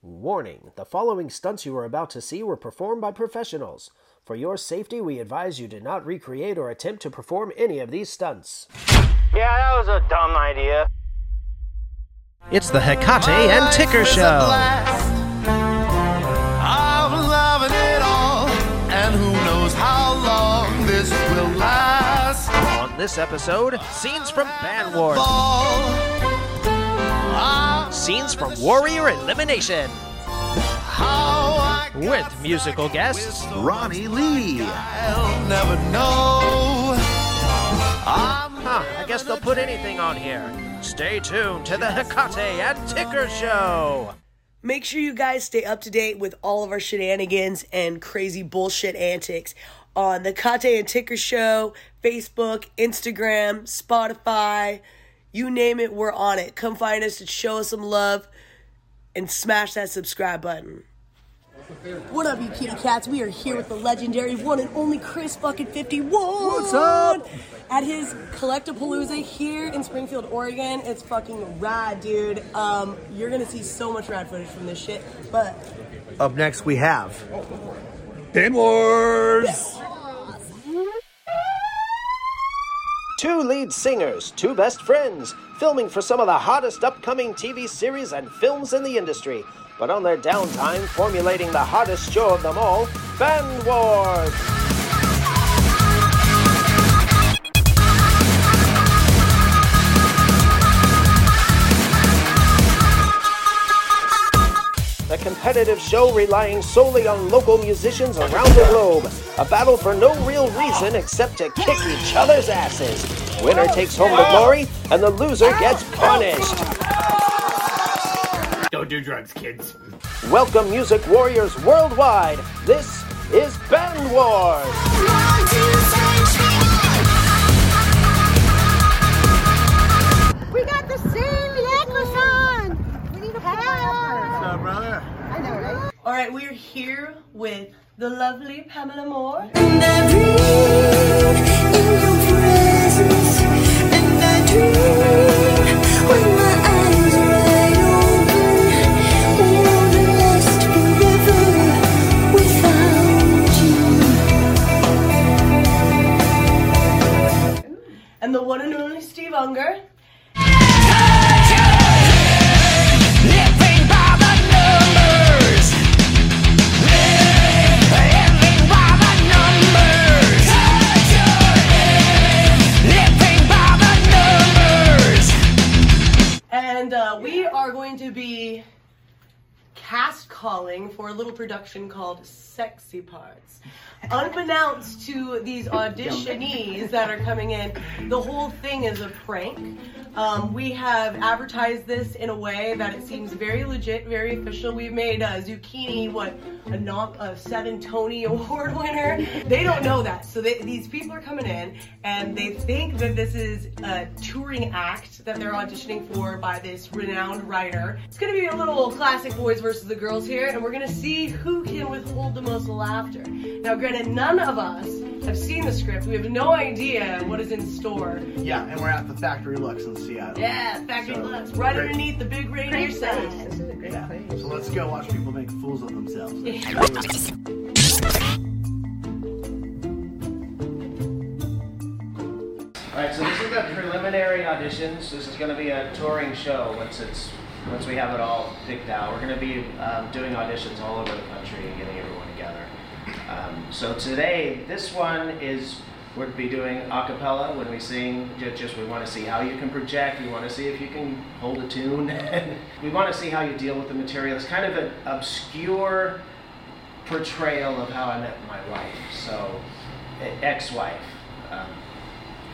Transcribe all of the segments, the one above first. Warning, the following stunts you are about to see were performed by professionals. For your safety, we advise you do not recreate or attempt to perform any of these stunts. Yeah, that was a dumb idea. It's the Hecate and Ticker Show. I'm loving it all, and who knows how long this will last. On this episode, scenes from Band Wars. Scenes from Warrior Elimination. With musical guests Roni Lee. I'll never know. I guess they'll put anything on here. Stay tuned to the Hecate and Ticker Show. Make sure you guys stay up to date with all of our shenanigans and crazy bullshit antics on the Hecate and Ticker Show, Facebook, Instagram, Spotify. You name it, we're on it. Come find us and show us some love and smash that subscribe button. What up, you kitty cats? We are here with the legendary one and only Chris Bucket 51. What's up? At his Collectapalooza here in Springfield, Oregon. It's fucking rad, dude. You're going to see so much rad footage from this shit. But up next, we have Band Wars. Yes. Two lead singers, two best friends, filming for some of the hottest upcoming TV series and films in the industry, but on their downtime formulating the hottest show of them all, Band Wars! The competitive show relying solely on local musicians around the globe. A battle for no real reason except to kick each other's asses. Winner takes home the glory, and the loser gets punished. Don't do drugs, kids. Welcome, music warriors worldwide. This is Band Wars. We got the same necklace on. We need to brother. I know, right? All right, we're here with the lovely Pamela Moore. And I dream in your presence, and I dream when my eyes are wide open, we'll be lost forever without you. And the one and only Steve Unger. And we are going to be cast calling for a little production called Sexy Parts. Unbeknownst to these auditionees that are coming in, the whole thing is a prank. We have advertised this in a way that it seems very legit, very official. We've made Zucchini, a San Antonio Award winner. They don't know that. So these people are coming in and they think that this is a touring act that they're auditioning for by this renowned writer. It's gonna be a little classic boys versus the girls here, and we're gonna see who can withhold the most laughter. Now, granted, none of us have seen the script. We have no idea what is in store. Yeah, and we're at the Factory Lux in Seattle. Yeah, Factory Lux, right underneath the big reindeer set. So let's go watch people make fools of themselves. Alright, so this is the preliminary auditions. This is going to be a touring show once we have it all picked out. We're going to be doing auditions all over the country and getting everyone together. So today, this one we'll be doing a cappella when we sing. We want to see how you can project. We want to see if you can hold a tune. We want to see how you deal with the material. It's kind of an obscure portrayal of how I met my wife. So, ex-wife,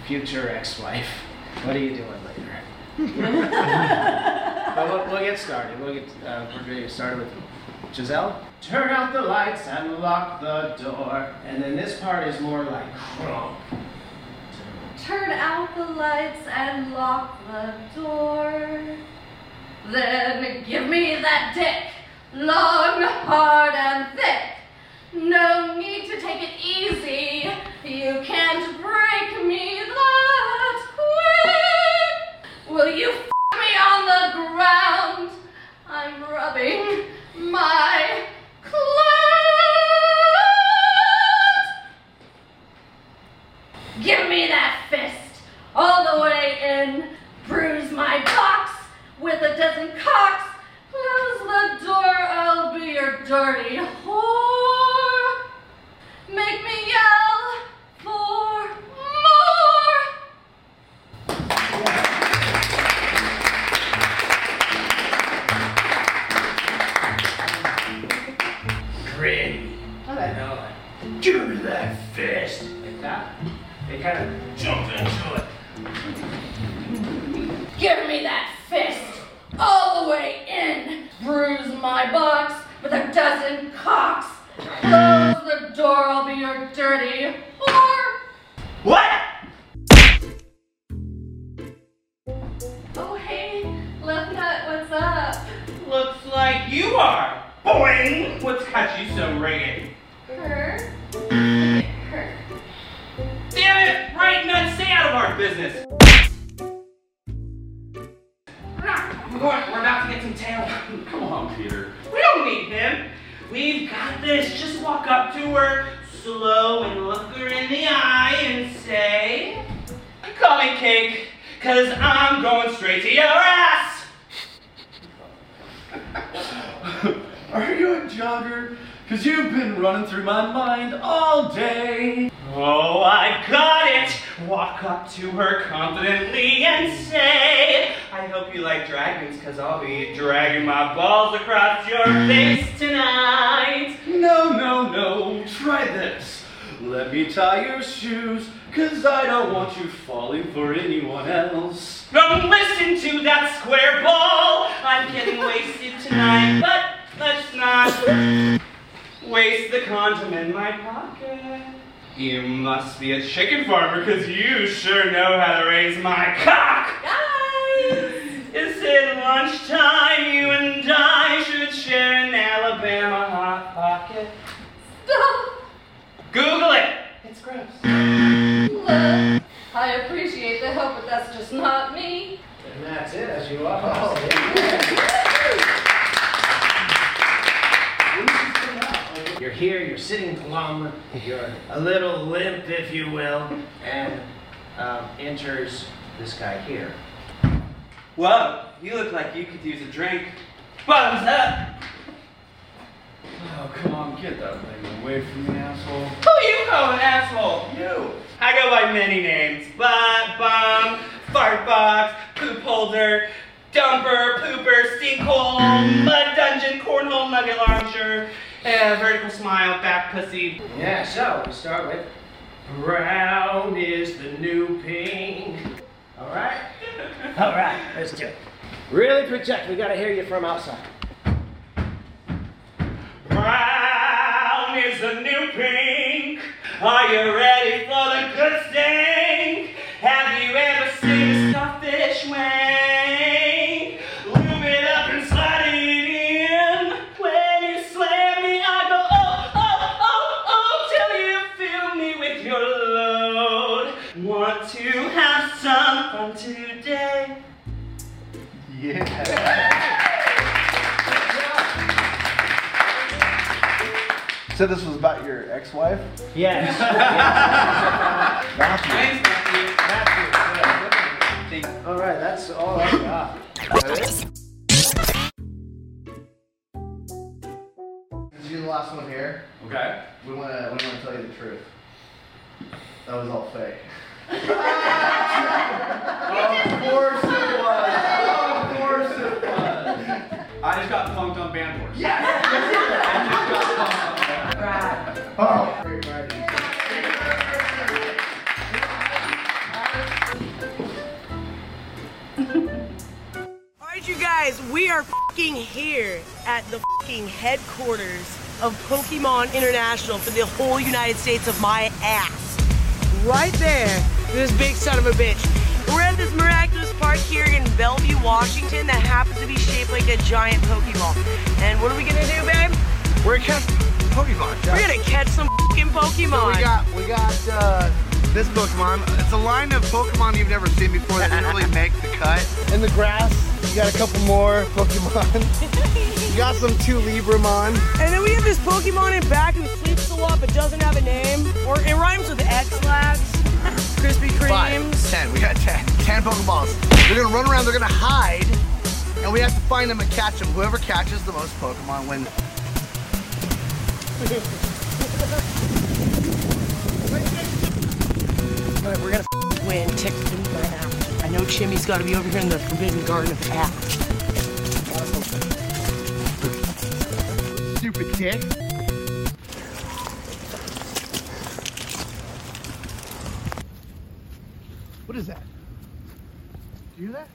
future ex-wife. What are you doing later? But we'll get started. We're going to get started with Giselle. Turn out the lights and lock the door. And then this part is more like crunk. Turn out the lights and lock the door. Then give me that dick, long, hard, and thick. No need to take it easy. You can't break me that quick. Will you f*** me on the ground? I'm rubbing dirty whore. Make me yell for more. Grin. Okay. You know, like, give me that fist. Like that. They kind of jump into it. Give me that fist all the way in. Bruise my box with a dozen cocks. Close the door, I'll be your dirty whore. What? Oh, hey, Left Nut, what's up? Looks like you are. Boing! What's got you so ringing? Her. Her. Damn it! Right Nut, stay out of our business. We're about to get detailed. Come on, Peter. We don't need him. We've got this. Just walk up to her, slow, and look her in the eye and say, "Call me cake, cause I'm going straight to your ass." Are you a jogger? Cause you've been running through my mind all day. Oh, I got it. Walk up to her confidently and say, "I hope you like dragons, cause I'll be dragging my balls across your face tonight." No, try this. Let me tie your shoes, cause I don't want you falling for anyone else. Don't listen to that square ball. I'm getting wasted tonight, but let's not waste the condom in my pocket. You must be a chicken farmer, because you sure know how to raise my cock! Guys! It's in lunchtime, you and I should share an Alabama hot pocket. Stop! Google it! It's gross. Look, I appreciate the help, but that's just not me. And that's it, as you are. Oh, yeah. You're here, you're sitting plumb. You're a little limp, if you will, and enters this guy here. Whoa, you look like you could use a drink. Bottoms up! Oh, come on, get that thing away from me, asshole. Who you call an asshole? You! I go by many names. Butt, bum, fart box, poop holder, dumper, pooper, sinkhole, mud dungeon, cornhole, nugget launcher. Vertical smile, back pussy. Yeah, so we start with brown is the new pink. Alright? Alright, let's do it. Really project, we gotta hear you from outside. Brown is the new pink. Are you ready for the good thing? Have you ever seen a starfish wing? Lube it up and slide it in. When you slam me, I go, oh, oh, oh, oh, till you fill me with your load. Want to have some fun today? Yeah. So this was about your ex-wife? Yes. Matthew. All right, that's all I got. Since you're the last one here, okay. We want to tell you the truth. That was all fake. Of course it was. I just got punked on Band Wars. Yes! I just got punked on Band Wars. Right. Oh. You guys, we are f***ing here at the f***ing headquarters of Pokemon International for the whole United States of my ass. Right there, this big son of a bitch. We're at this miraculous park here in Bellevue, Washington that happens to be shaped like a giant Pokeball. And what are we gonna do, babe? We're gonna catch Pokemon. We're gonna catch some f***ing Pokemon. So we got this Pokemon. It's a line of Pokemon you've never seen before that didn't really make the cut. In the grass, you got a couple more Pokemon. You got some 2 Libramon. And then we have this Pokemon in back who sleeps a lot but doesn't have a name. Or it rhymes with Ex-Lax, Krispy Kremes. 5, 10, we got 10. 10 Pokeballs. They're gonna run around, they're gonna hide, and we have to find them and catch them. Whoever catches the most Pokemon wins. All right, we're gonna win. Tick right now. I know Chimmy's got to be over here in the Forbidden Garden of Cat. Stupid Tick. What is that? Do you hear that?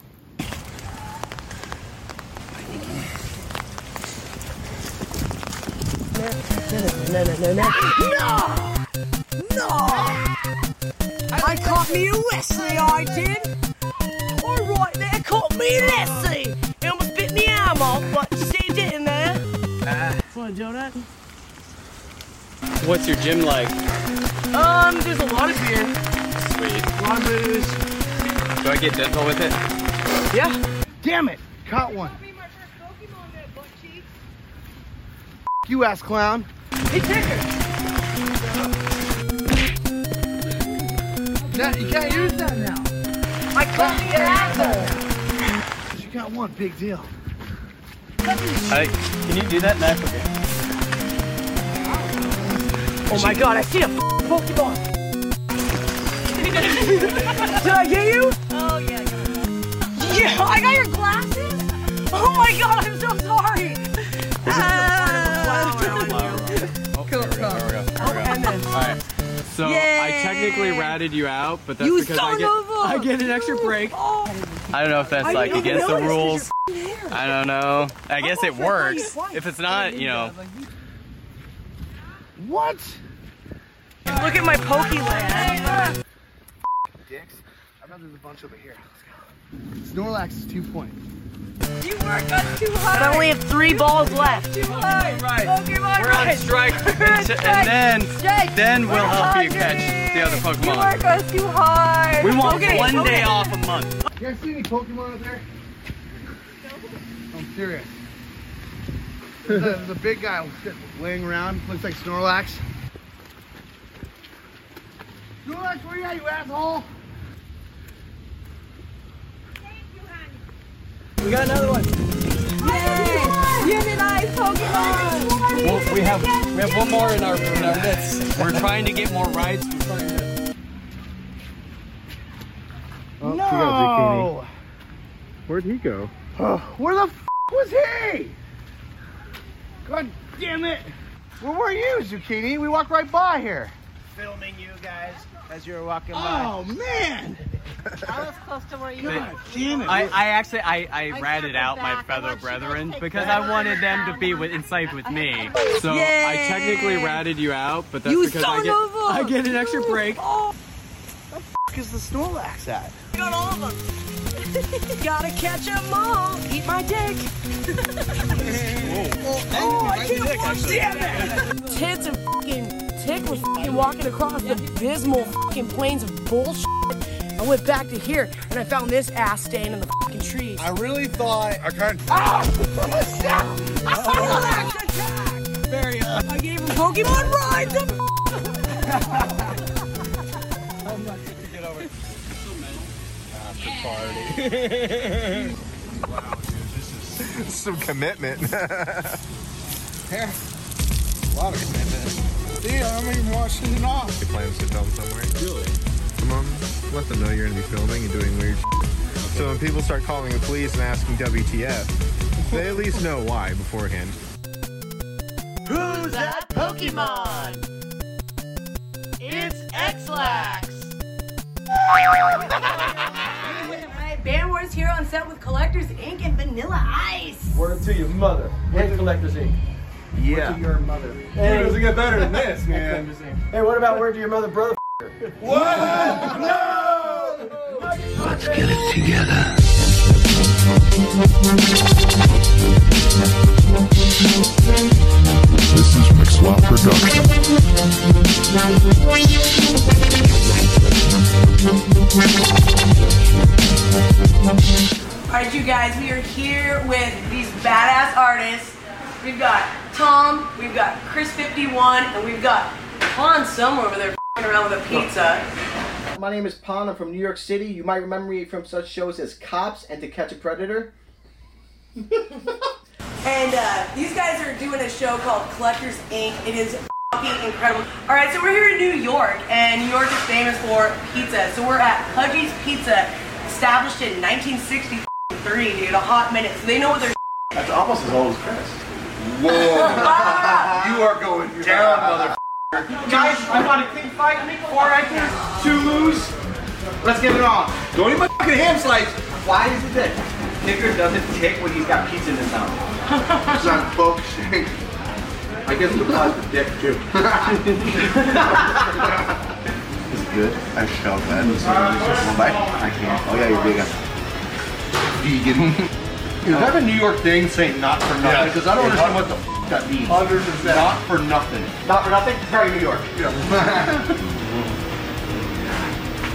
No! I caught me a Wesley, I did! Alright there, I caught me a Wesley! It almost bit me arm off, but saved it in there. Want a donut? What's your gym like? There's a lot of beer. Sweet. A lot of booze. Do I get dental with it? Yeah. Damn it! Caught one. That'll be my first Pokemon there, butt cheeks. F you, ass clown. Hey, Ticker! That, you can't use that now. I caught the asshole! You got one, big deal. Can you do that in Africa? Oh my god, I see a Pokemon! Did I get you? Oh, yeah, I got it. Yeah, I got your glasses? Oh my god, I'm so sorry. Alright, so yay. I technically ratted you out, but that's you because I get an extra break. Oh. I don't know if that's like against the rules. I don't know. I guess it works. If it's not, you know. What? Look at my Pokeland. Dicks. I bet there's a bunch over here. Let's go. Snorlax is 2 points. You worked us too hard. I only have 3 balls left. Too hard. Right. Pokemon we're on Stryker. and then we'll help you catch the other Pokemon. You worked us too hard. We want one day off a month. You guys see any Pokemon up there? No. I'm serious. There's a big guy laying around. Looks like Snorlax. Snorlax, where you at, you asshole? We got another one. Yay! Unionized Pokemon! Well, we have one more in our midst. We're trying to get more rides. Oh, no! Where'd he go? Where the f was he? God damn it! Where were you, Zucchini? We walked right by here. Filming you guys as you were walking by. Oh man! I was close to where you were. I actually ratted out my fellow brethren because I wanted them to be inside with me. So yay. I technically ratted you out, but that's because I get an extra break. Oh. Where the f is the Snorlax at? I got all of them. Gotta catch them all. Eat my dick. Oh, I can't watch the end. Tits and fucking. Tick was f***ing walking across the abysmal f***ing plains of bullshit. I went back to here and I found this ass staying in the f***ing tree. I really thought I can't. Oh! Stop! Snorlax attack! Very hard. I gave him Pokemon ride the f***! I'm not going to get over it. After party. Wow, dude, this is some commitment. Here. A lot of commitment. Dude, I'm even washing it off. He plans to film somewhere. Really? Mom, let them know you're going to be filming and doing weird shit. So when people start calling the police and asking WTF, they at least know why beforehand. Who's that Pokemon? It's Ex-Lax! Band Wars here on set with Collector's Ink and Vanilla Ice. Word to your mother. And Collector's Ink. Yeah. Word to your mother. Hey, it doesn't get better than this, man. Hey, what about word to your mother, brother? What? No! Let's get it together. This is Mixlot Production. Alright, you guys, we are here with these badass artists. We've got Tom, we've got Chris 51, and we've got Pon somewhere over there f***ing around with a pizza. My name is Pon, I'm from New York City. You might remember me from such shows as Cops and To Catch a Predator. And these guys are doing a show called Collector's Ink. It is fucking incredible. All right, so we're here in New York, and New York is famous for pizza. So we're at Pudgy's Pizza, established in 1963, dude, a hot minute. So they know what they're. That's almost as old as Chris. Whoa! You are going down, motherfucker. Guys, I want a clean fight. 4 actors, 2 lose. Let's get it on. Don't eat my fucking ham slice. Why is it that Ticker doesn't tick when he's got pizza in his mouth? It's not focusing. I guess because the dick too. It's good. I shall that. I can't. Oh yeah, you're vegan. Vegan. Is that a New York thing saying not for nothing? Because I don't understand what the f that means. 100%. Not for nothing. Not for nothing? Very New York. Yeah.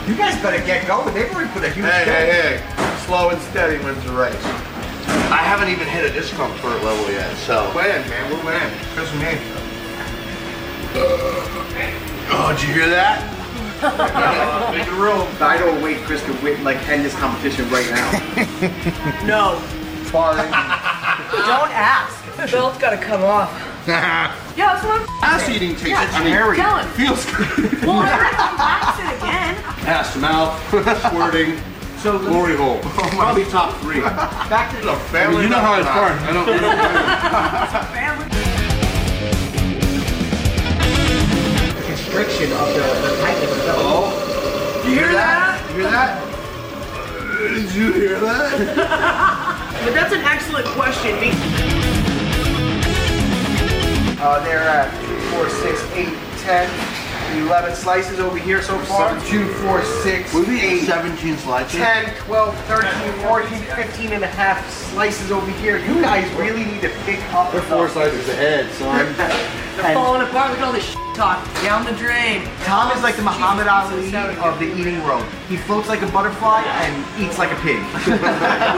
You guys better get going. They've already put a huge hey. Slow and steady wins the race. I haven't even hit a discomfort level yet, so. We're in, man. We're winning. Chris and me. Oh, did you hear that? Make a room. I don't wait, Chris, to win, like, end this competition right now. No. Farting. Don't ask. The belt's gotta come off. Yeah, that's what I'm ass-eating tastes. Yeah, it's hairy. It feels good. Well, I have to wax it again. Ass to mouth, squirting, so glory hole. Oh, probably top 3. Back to the family. I mean, you know how it's far. I don't know. The constriction of the tightness of the belt. Oh. You hear that? You hear that? Did you hear that? But that's an excellent question. They're at 4, 6, 8, 10. 11 slices over here so far. 17 slices. 10, 12, 13, 14, 15 and a half slices over here. You guys really need to pick up. They're 4 slices ahead, son. They're falling apart with all this shit talk down the drain. Tom is like the Muhammad Ali of the eating world. He floats like a butterfly and eats like a pig. Can we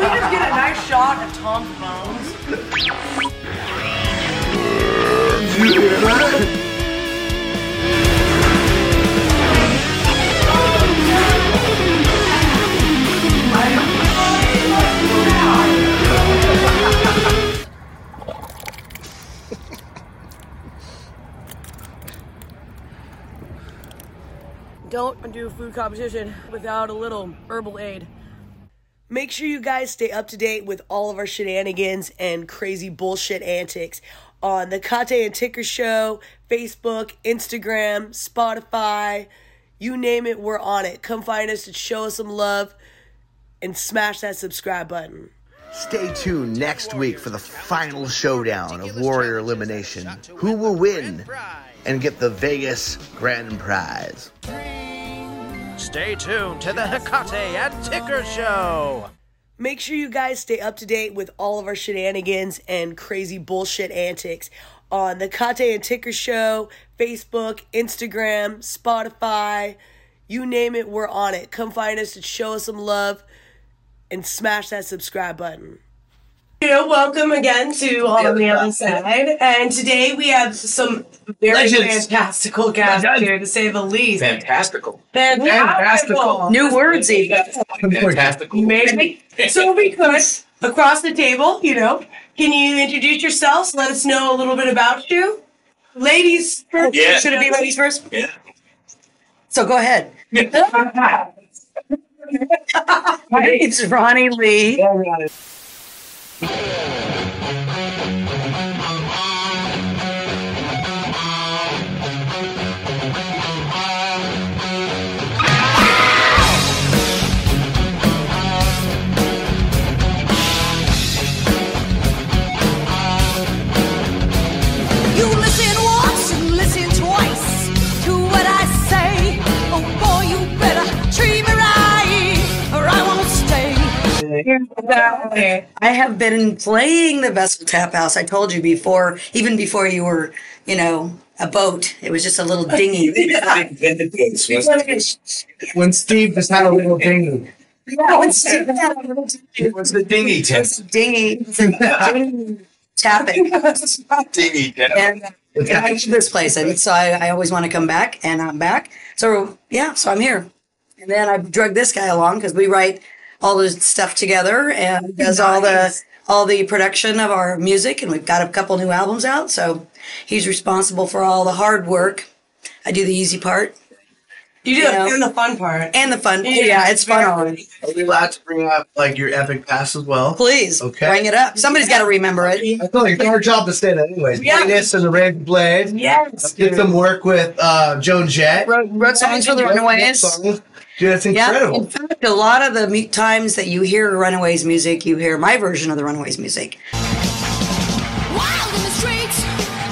just get a nice shot of Tom's bones? Did you hear that? Don't do food competition without a little herbal aid. Make sure you guys stay up to date with all of our shenanigans and crazy bullshit antics on the Hecate and Ticker Show, Facebook, Instagram, Spotify, you name it, we're on it. Come find us and show us some love and smash that subscribe button. Stay tuned next week for the final showdown of Warrior Elimination. Who will win and get the Vegas grand prize? Stay tuned to the Hecate and Ticker Show. Make sure you guys stay up to date with all of our shenanigans and crazy bullshit antics on the Hecate and Ticker Show, Facebook, Instagram, Spotify, you name it, we're on it. Come find us and show us some love and smash that subscribe button. You know, welcome again to All on the Other Side. And today we have some very fantastical guests here, to say the least. Fantastical. New words, even. Fantastical. Maybe. So we could, across the table, you know, can you introduce yourselves? Let us know a little bit about you. Ladies first. Yeah. Should it be ladies first? Yeah. So go ahead. My name's Roni Lee. I have been playing the Vessel Tap House. I told you before, even before you were, you know, a boat. It was just a little dinghy. When Steve just had a little dinghy. Yeah, when Steve had a little dinghy. It was the dinghy tip. It was the dinghy tapping. Dinghy tapping. And I love this place. And so I always want to come back, and I'm back. So, yeah, so I'm here. And then I drug this guy along because we write all the stuff together and does all the all the production of our music, and we've got a couple new albums out, so he's responsible for all the hard work. I do the easy part. You do, and the fun part. And the fun part. Yeah, it's fun. Are we allowed to bring up, like, your epic past as well? Please. Okay. Bring it up. Somebody's got to remember it. I feel like it's our job to say that anyways. Yeah. This and the Red Blade. Yes. Did some work with Joan Jett. Wrote songs for the Runaways. Dude, that's incredible. Yeah. In fact, a lot of the times that you hear Runaways music, you hear my version of the Runaways music. Wild in the streets,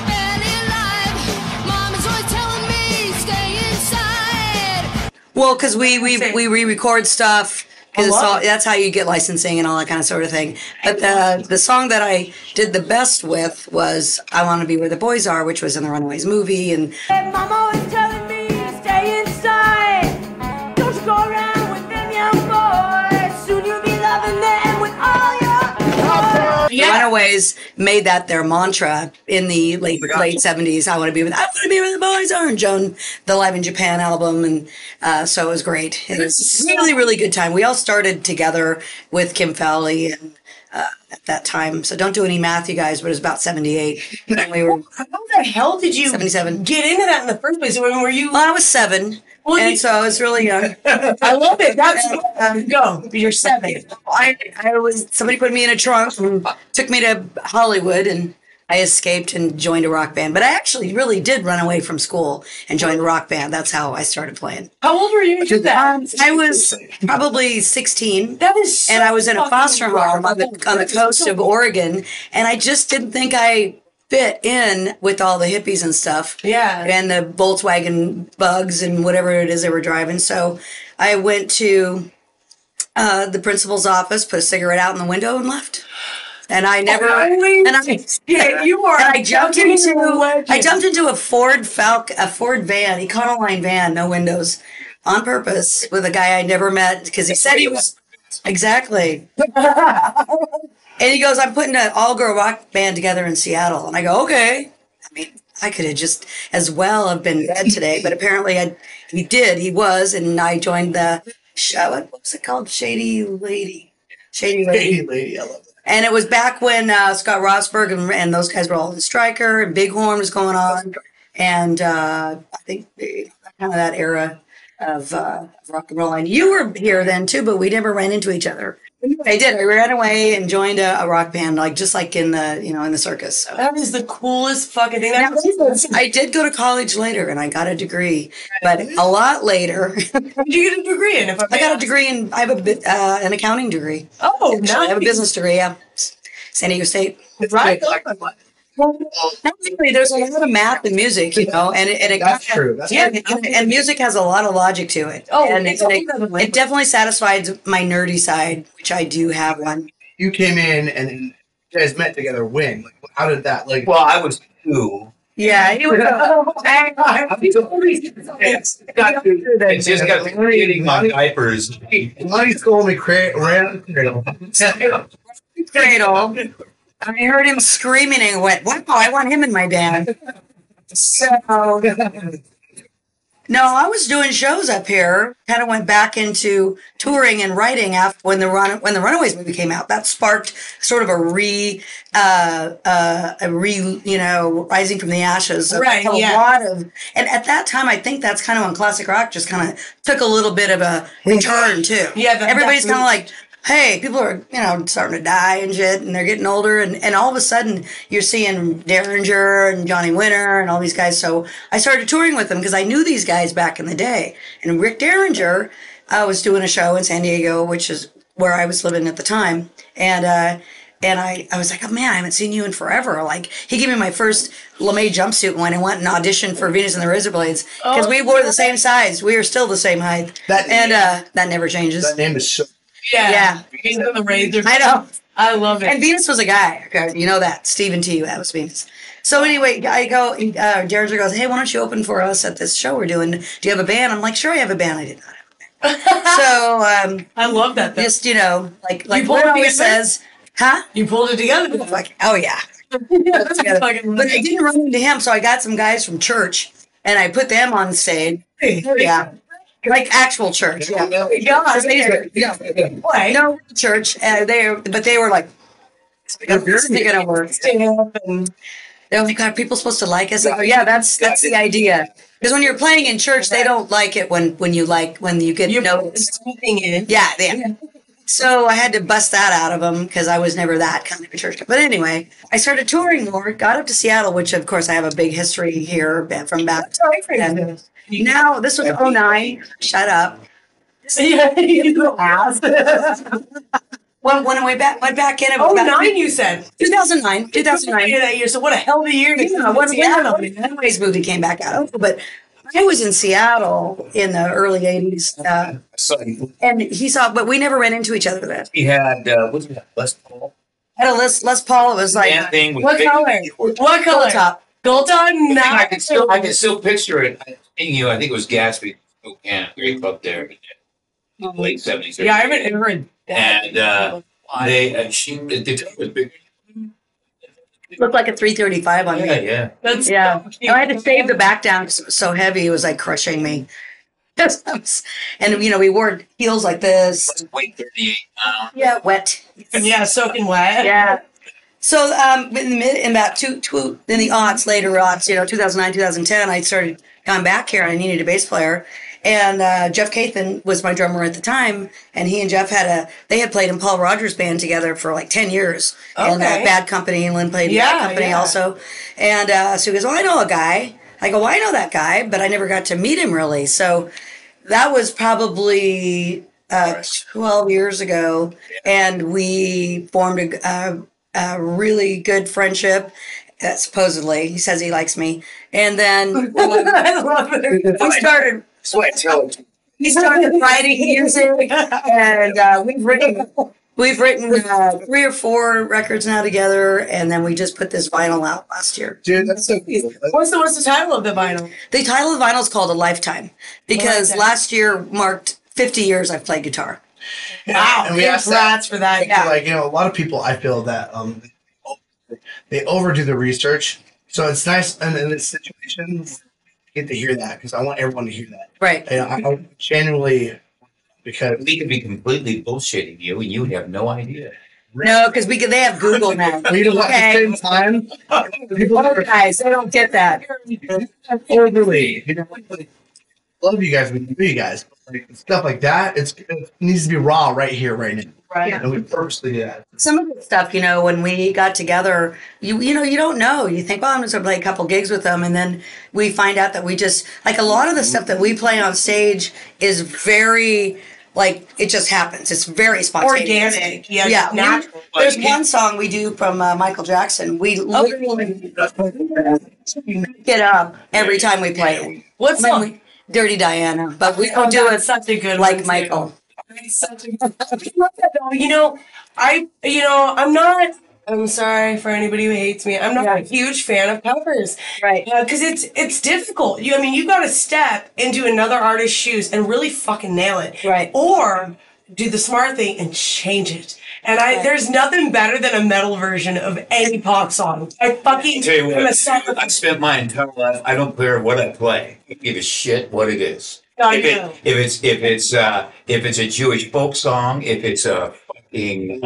barely alive. Mama's always telling me, stay inside. Well, because we re-record stuff, because that's how you get licensing and all that kind of sort of thing. But the song that I did the best with was "I Want to Be Where the Boys Are," which was in the Runaways movie. And Mama was telling me, stay inside, don't you go around with them young boys. Soon you'll be loving them with all your boys. Yeah. The Runaways made that their mantra in the late 70s. I want to be where the boys are. And Joan, the Live in Japan album, and so it was great. It was really, really good time. We all started together with Kim Fowley and at that time. So don't do any math, you guys, but it was about 78. And we were, how the hell did you 77. Get into that in the first place? When were you? Well, I was 7. Well, and so I was really young. I love it. That's go. You're 7. I was. Somebody put me in a trunk and took me to Hollywood, and I escaped and joined a rock band. But I actually really did run away from school and joined a rock band. That's how I started playing. How old were you when you did that? I was probably 16. That is so. And I was in a foster home on the coast of Oregon, and I just didn't think I fit in with all the hippies and stuff. Yeah. And the Volkswagen bugs and whatever it is they were driving. So I went to the principal's office, put a cigarette out in the window, and left. And I never. I jumped into a Ford van, Econoline van, no windows, on purpose, with a guy I never met because he said he was. Exactly. And he goes, "I'm putting an all-girl rock band together in Seattle." And I go, "Okay." I mean, I could have just as well have been dead today, but apparently and I joined the show. What was it called? Shady Lady. I love it. And it was back when Scott Rosberg and those guys were all in Stryker, and Bighorn was going on, and I think kind of that era of rock and roll. And you were here then too, but we never ran into each other. I did. I ran away and joined a rock band, just like in the in the circus. So. That is the coolest fucking thing. I did go to college later, and I got a degree, but a lot later. What did you get a degree in? I have an accounting degree. Oh, nice. I have a business degree. Yeah, San Diego State. Right. Well, there's a lot of math and music, and it that's true. That's yeah, and music has a lot of logic to it. Oh, and it definitely satisfies my nerdy side, which I do have one. You came in and you guys met together when? How did that? Well, I was 2. Yeah, he was. I just got creating my diapers. Lonnie's calling me cradle. I heard him screaming and went, "Wow! I want him in my band." So, no, I was doing shows up here. Kind of went back into touring and writing after when the Runaways movie came out. That sparked sort of a rising from the ashes. And at that time, I think that's kind of when classic rock just kind of took a little bit of a return too. Yeah, everybody's kind of like, hey, people are, starting to die and shit, and they're getting older, and all of a sudden, you're seeing Derringer and Johnny Winter and all these guys, so I started touring with them, because I knew these guys back in the day, and Rick Derringer was doing a show in San Diego, which is where I was living at the time, and I was like, oh man, I haven't seen you in forever. Like, he gave me my first LeMay jumpsuit when I went and auditioned for Venus and the Razorblades, because we wore the same size. We are still the same height, that never changes. That name is so... Yeah. Venus and the Razor. I know. I love it. And Venus was a guy. Okay, you know that. Stephen T. That was Venus. So anyway, I go, Derringer goes, hey, why don't you open for us at this show we're doing? Do you have a band? I'm like, sure, I have a band. I did not have a band. So. I love that, though. Just, like Warren always says. Huh? You pulled it together. Like, oh, yeah. Together. But I didn't run into him, so I got some guys from church, and I put them on stage. Yeah. Like actual church, yeah. No, church, but they were like They're like, God, are people supposed to like us? Like, oh, yeah, that's the idea. Because when you're playing in church, they don't like it when you get noticed. Yeah. So I had to bust that out of them because I was never that kind of a church. But anyway, I started touring more, got up to Seattle, which, of course, I have a big history here from back. Now, this was 2009. Shut up. You ass. When we went back in. 2009, you said? 2009. That year, so what a hell of a year. Runaways movie came back out. But I was in Seattle in the early 80s. And he saw, but we never ran into each other then. He had, Les Paul? Les Paul. It was like, what color? Gold top? No. I can still picture it. I think it was Gatsby. Oh, yeah, great club there. Late 70s. Yeah, I haven't ever... And looked like a 335 on me. Yeah. I had to save the back down because it was so heavy. It was like crushing me. And, we wore heels like this. Weight 38 pounds. Yeah, wet. Yeah, soaking wet. Yeah. So in the aughts, later aughts, 2009, 2010, I started coming back here and I needed a bass player. And Jeff Cathan was my drummer at the time, and he and Jeff they had played in Paul Rogers' band together for like 10 years. Okay. And Bad Company, and Lynn played in Bad Company also. And so he goes, well, I know a guy. I go, well, I know that guy, but I never got to meet him really. So that was probably 12 years ago, and we formed a really good friendship. Supposedly, he says he likes me. And then I love it. We started writing music, and we've written 3 or 4 records now together, and then we just put this vinyl out last year. Dude, that's so cool. What's the title of the vinyl? The title of the vinyl is called A Lifetime, because last year marked 50 years I've played guitar. Wow, and we asked that for that. Yeah. Like, a lot of people, I feel that they overdo the research, so it's nice in this situation. Get to hear that because I want everyone to hear that. Right. And I genuinely, because we could be completely bullshitting you and you would have no idea. No, because they have Google now. We don't at the same time. Guys, I don't get that. Overly, love you guys. We do you guys, but stuff like that. It needs to be raw right here, right now. Right. Yeah. And we purposely do that. Some of the stuff, when we got together, you don't know. You think, well, I'm just going to play a couple gigs with them. And then we find out that we just, like, a lot of the stuff that we play on stage is very, like, it just happens. It's very spontaneous. Organic. Yeah. Natural. There's one song we do from Michael Jackson. We literally make it up every time we play it. What song? Dirty Diana. But we don't do it such a good like Michael. Too. I'm sorry for anybody who hates me. I'm not a huge fan of covers, right? Because it's difficult. You got to step into another artist's shoes and really fucking nail it, right? Or do the smart thing and change it. And there's nothing better than a metal version of any pop song. I spent my entire life. I don't care what I play. I give a shit what it is. If it's a Jewish folk song, if it's a fucking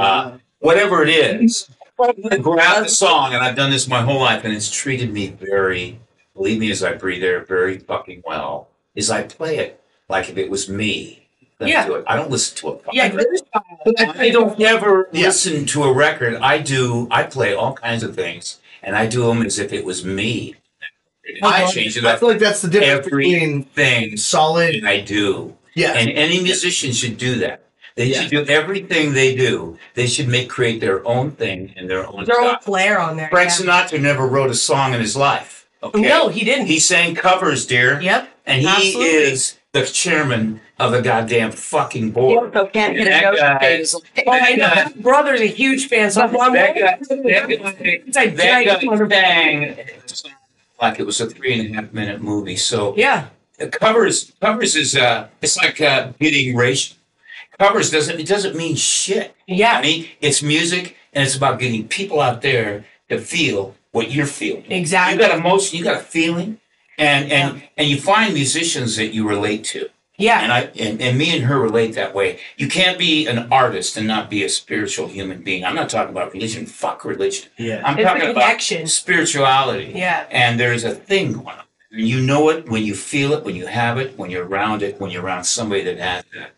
whatever it is, I grab the song, and I've done this my whole life, and it's treated me very, believe me as I breathe air, very fucking well. Is I play it like if it was me. Do it. I don't listen to it. I don't ever listen to a record. I play all kinds of things, and I do them as if it was me. I change it up. I feel like that's the difference between solid and I do. Yeah. And any musician should do that. They should do everything they do. They should create their own thing and their own flair on there. Frank Sinatra never wrote a song in his life. Okay? No, he didn't. He sang covers, dear. Yep. And he is the chairman of the goddamn fucking board. You can't get a notion. My brother's a huge fan, so I'm that guy like it was a 3.5-minute movie. So covers is it's like getting racial. Covers doesn't mean shit. Yeah. I mean, it's music and it's about getting people out there to feel what you're feeling. Exactly. You got emotion, you got a feeling, and you find musicians that you relate to. Yeah. And me and her relate that way. You can't be an artist and not be a spiritual human being. I'm not talking about religion. Fuck religion. Yeah. I'm talking about spirituality. Yeah. And there's a thing going on. You know it when you feel it, when you have it, when you're around it, when you're around somebody that has that.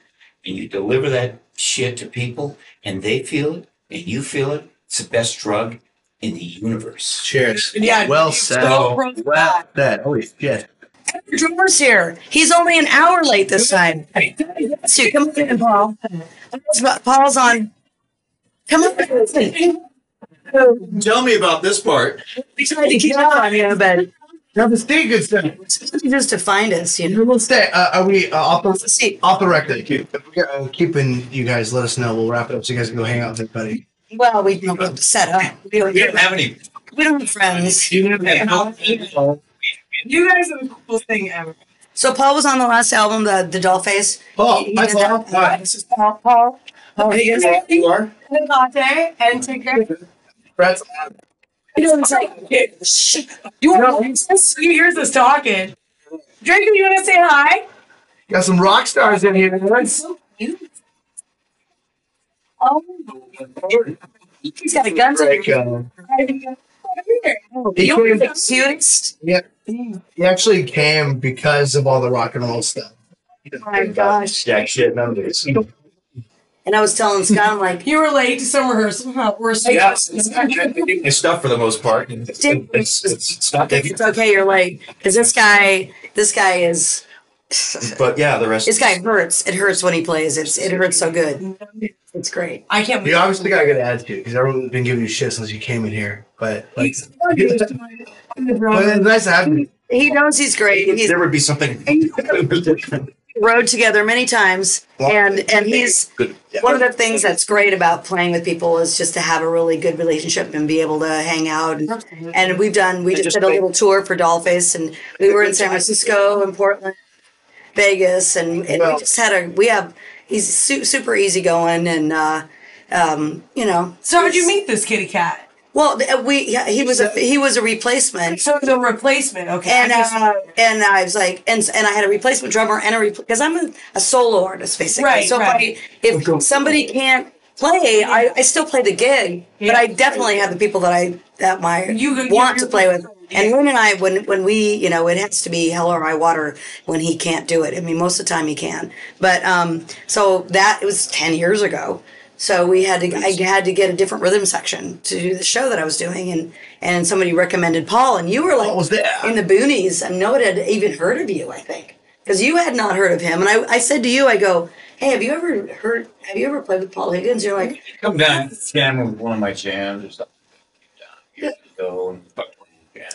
And you deliver that shit to people and they feel it and you feel it. It's the best drug in the universe. Cheers. Yeah. Well said. Well said. Holy shit. Drummer's here. He's only an hour late this time. So come on in, Paul. Paul's on. Come on. Tell me about this part. We tried to keep up on you, but now the stay good stuff. Just to find us, you know. We'll stay. Are we off the record? Keeping you guys. Let us know. We'll wrap it up so you guys can go hang out with everybody. Well, we don't have to set up. We don't have any. We don't have friends. You don't have people. You guys are the coolest thing ever. So Paul was on the last album, the Doll Face. Paul, hi Paul. Hi, this is Paul. Paul. Oh, you are. Hecate and Ticker. Brett's on. You want this? You hear us talking. Draco, you want to say hi? Got some rock stars in here. So cute. Oh, he's got a gun to him. You're the cutest. Yeah. He actually came because of all the rock and roll stuff. Oh my gosh. Jack shit nowadays. And I was telling Scott, I'm like, you were late to some rehearsal. Yeah, it's stuff for the most part. It's okay, you're late. Because this guy is... But yeah, the rest... This guy hurts. It hurts when he plays. It hurts so good. It's great. I can't... You obviously got a good attitude because everyone's been giving you shit since you came in here. But like, it's nice to have him. He knows he's great. There would be something. Rode together many times, and he's one of the things that's great about playing with people is just to have a really good relationship and be able to hang out. And we just did a little tour for Doll Face, and we were in San Francisco and Portland, Vegas, and we just had he's super easygoing, and you know. So how'd you meet this kitty cat? Well, he was a replacement. So the replacement, okay. And I was like, and I had a replacement drummer and because I'm a solo artist basically. Right. So if somebody can't play, I still play the gig, but I definitely have the people that I want to play with. And Lynn and I, when we, you know, it has to be hell or high water when he can't do it. I mean, most of the time he can, but so that it was 10 years ago. So I had to get a different rhythm section to do the show that I was doing, and somebody recommended Paul, and you were like in the boonies, and nobody had even heard of you, I think, because you had not heard of him, and I said to you, I go, hey, have you ever played with Paul Higgins? You're like, come down and jam with one of my jams or something.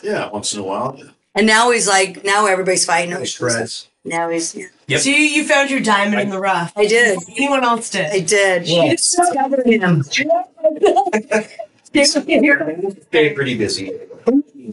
Yeah, once in a while. And now he's like, now everybody's fighting. Now he's... Yeah. Yep. So you found your diamond in the rough. I did. Anyone else did? I did. Yeah. She discovered him. Stay pretty busy.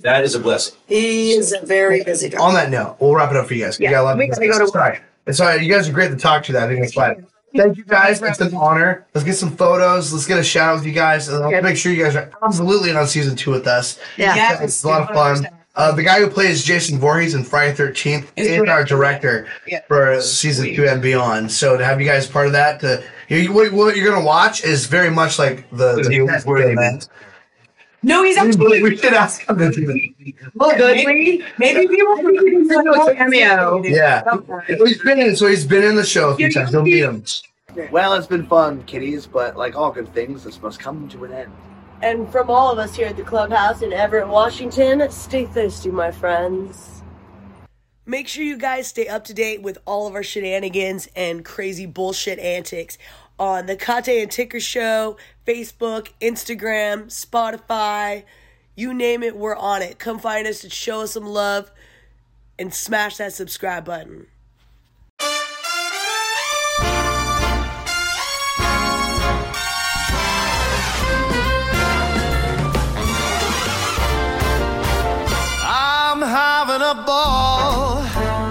That is a blessing. He is a very busy driver. On that note, we'll wrap it up for you guys. Yeah. We gotta go to work. It's all right. You guys are great to talk to. I think it's fun. Thank you guys. It's an honor. Let's get some photos. Let's get a shout out with you guys. And I'll make sure you guys are absolutely on season 2 with us. Yeah. It's a lot of fun. The guy who plays Jason Voorhees in Friday 13th is our director for season 2 and beyond. So to have you guys part of that, what you're going to watch is very much like the No, he's actually... We should ask him to do that. Well, maybe people can do a cameo. Yeah. He's been in the show a few times. Don't meet him. Well, it's been fun, kiddies, but like all good things, this must come to an end. And from all of us here at the Clubhouse in Everett, Washington, stay thirsty, my friends. Make sure you guys stay up to date with all of our shenanigans and crazy bullshit antics on the Hecate and Ticker Show, Facebook, Instagram, Spotify, you name it, we're on it. Come find us and show us some love and smash that subscribe button. A ball,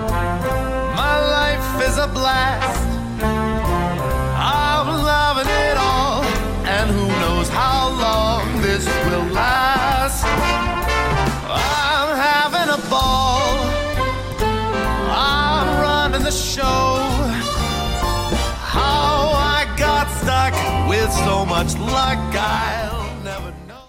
my life is a blast. I'm loving it all, and who knows how long this will last. I'm having a ball, I'm running the show. with so much luck. I